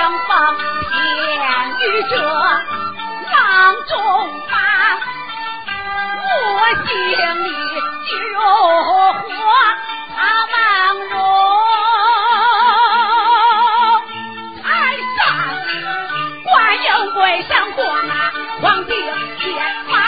相逢言语者，囊中发，我心里就火他万荣。爱上观音跪上过那皇帝殿。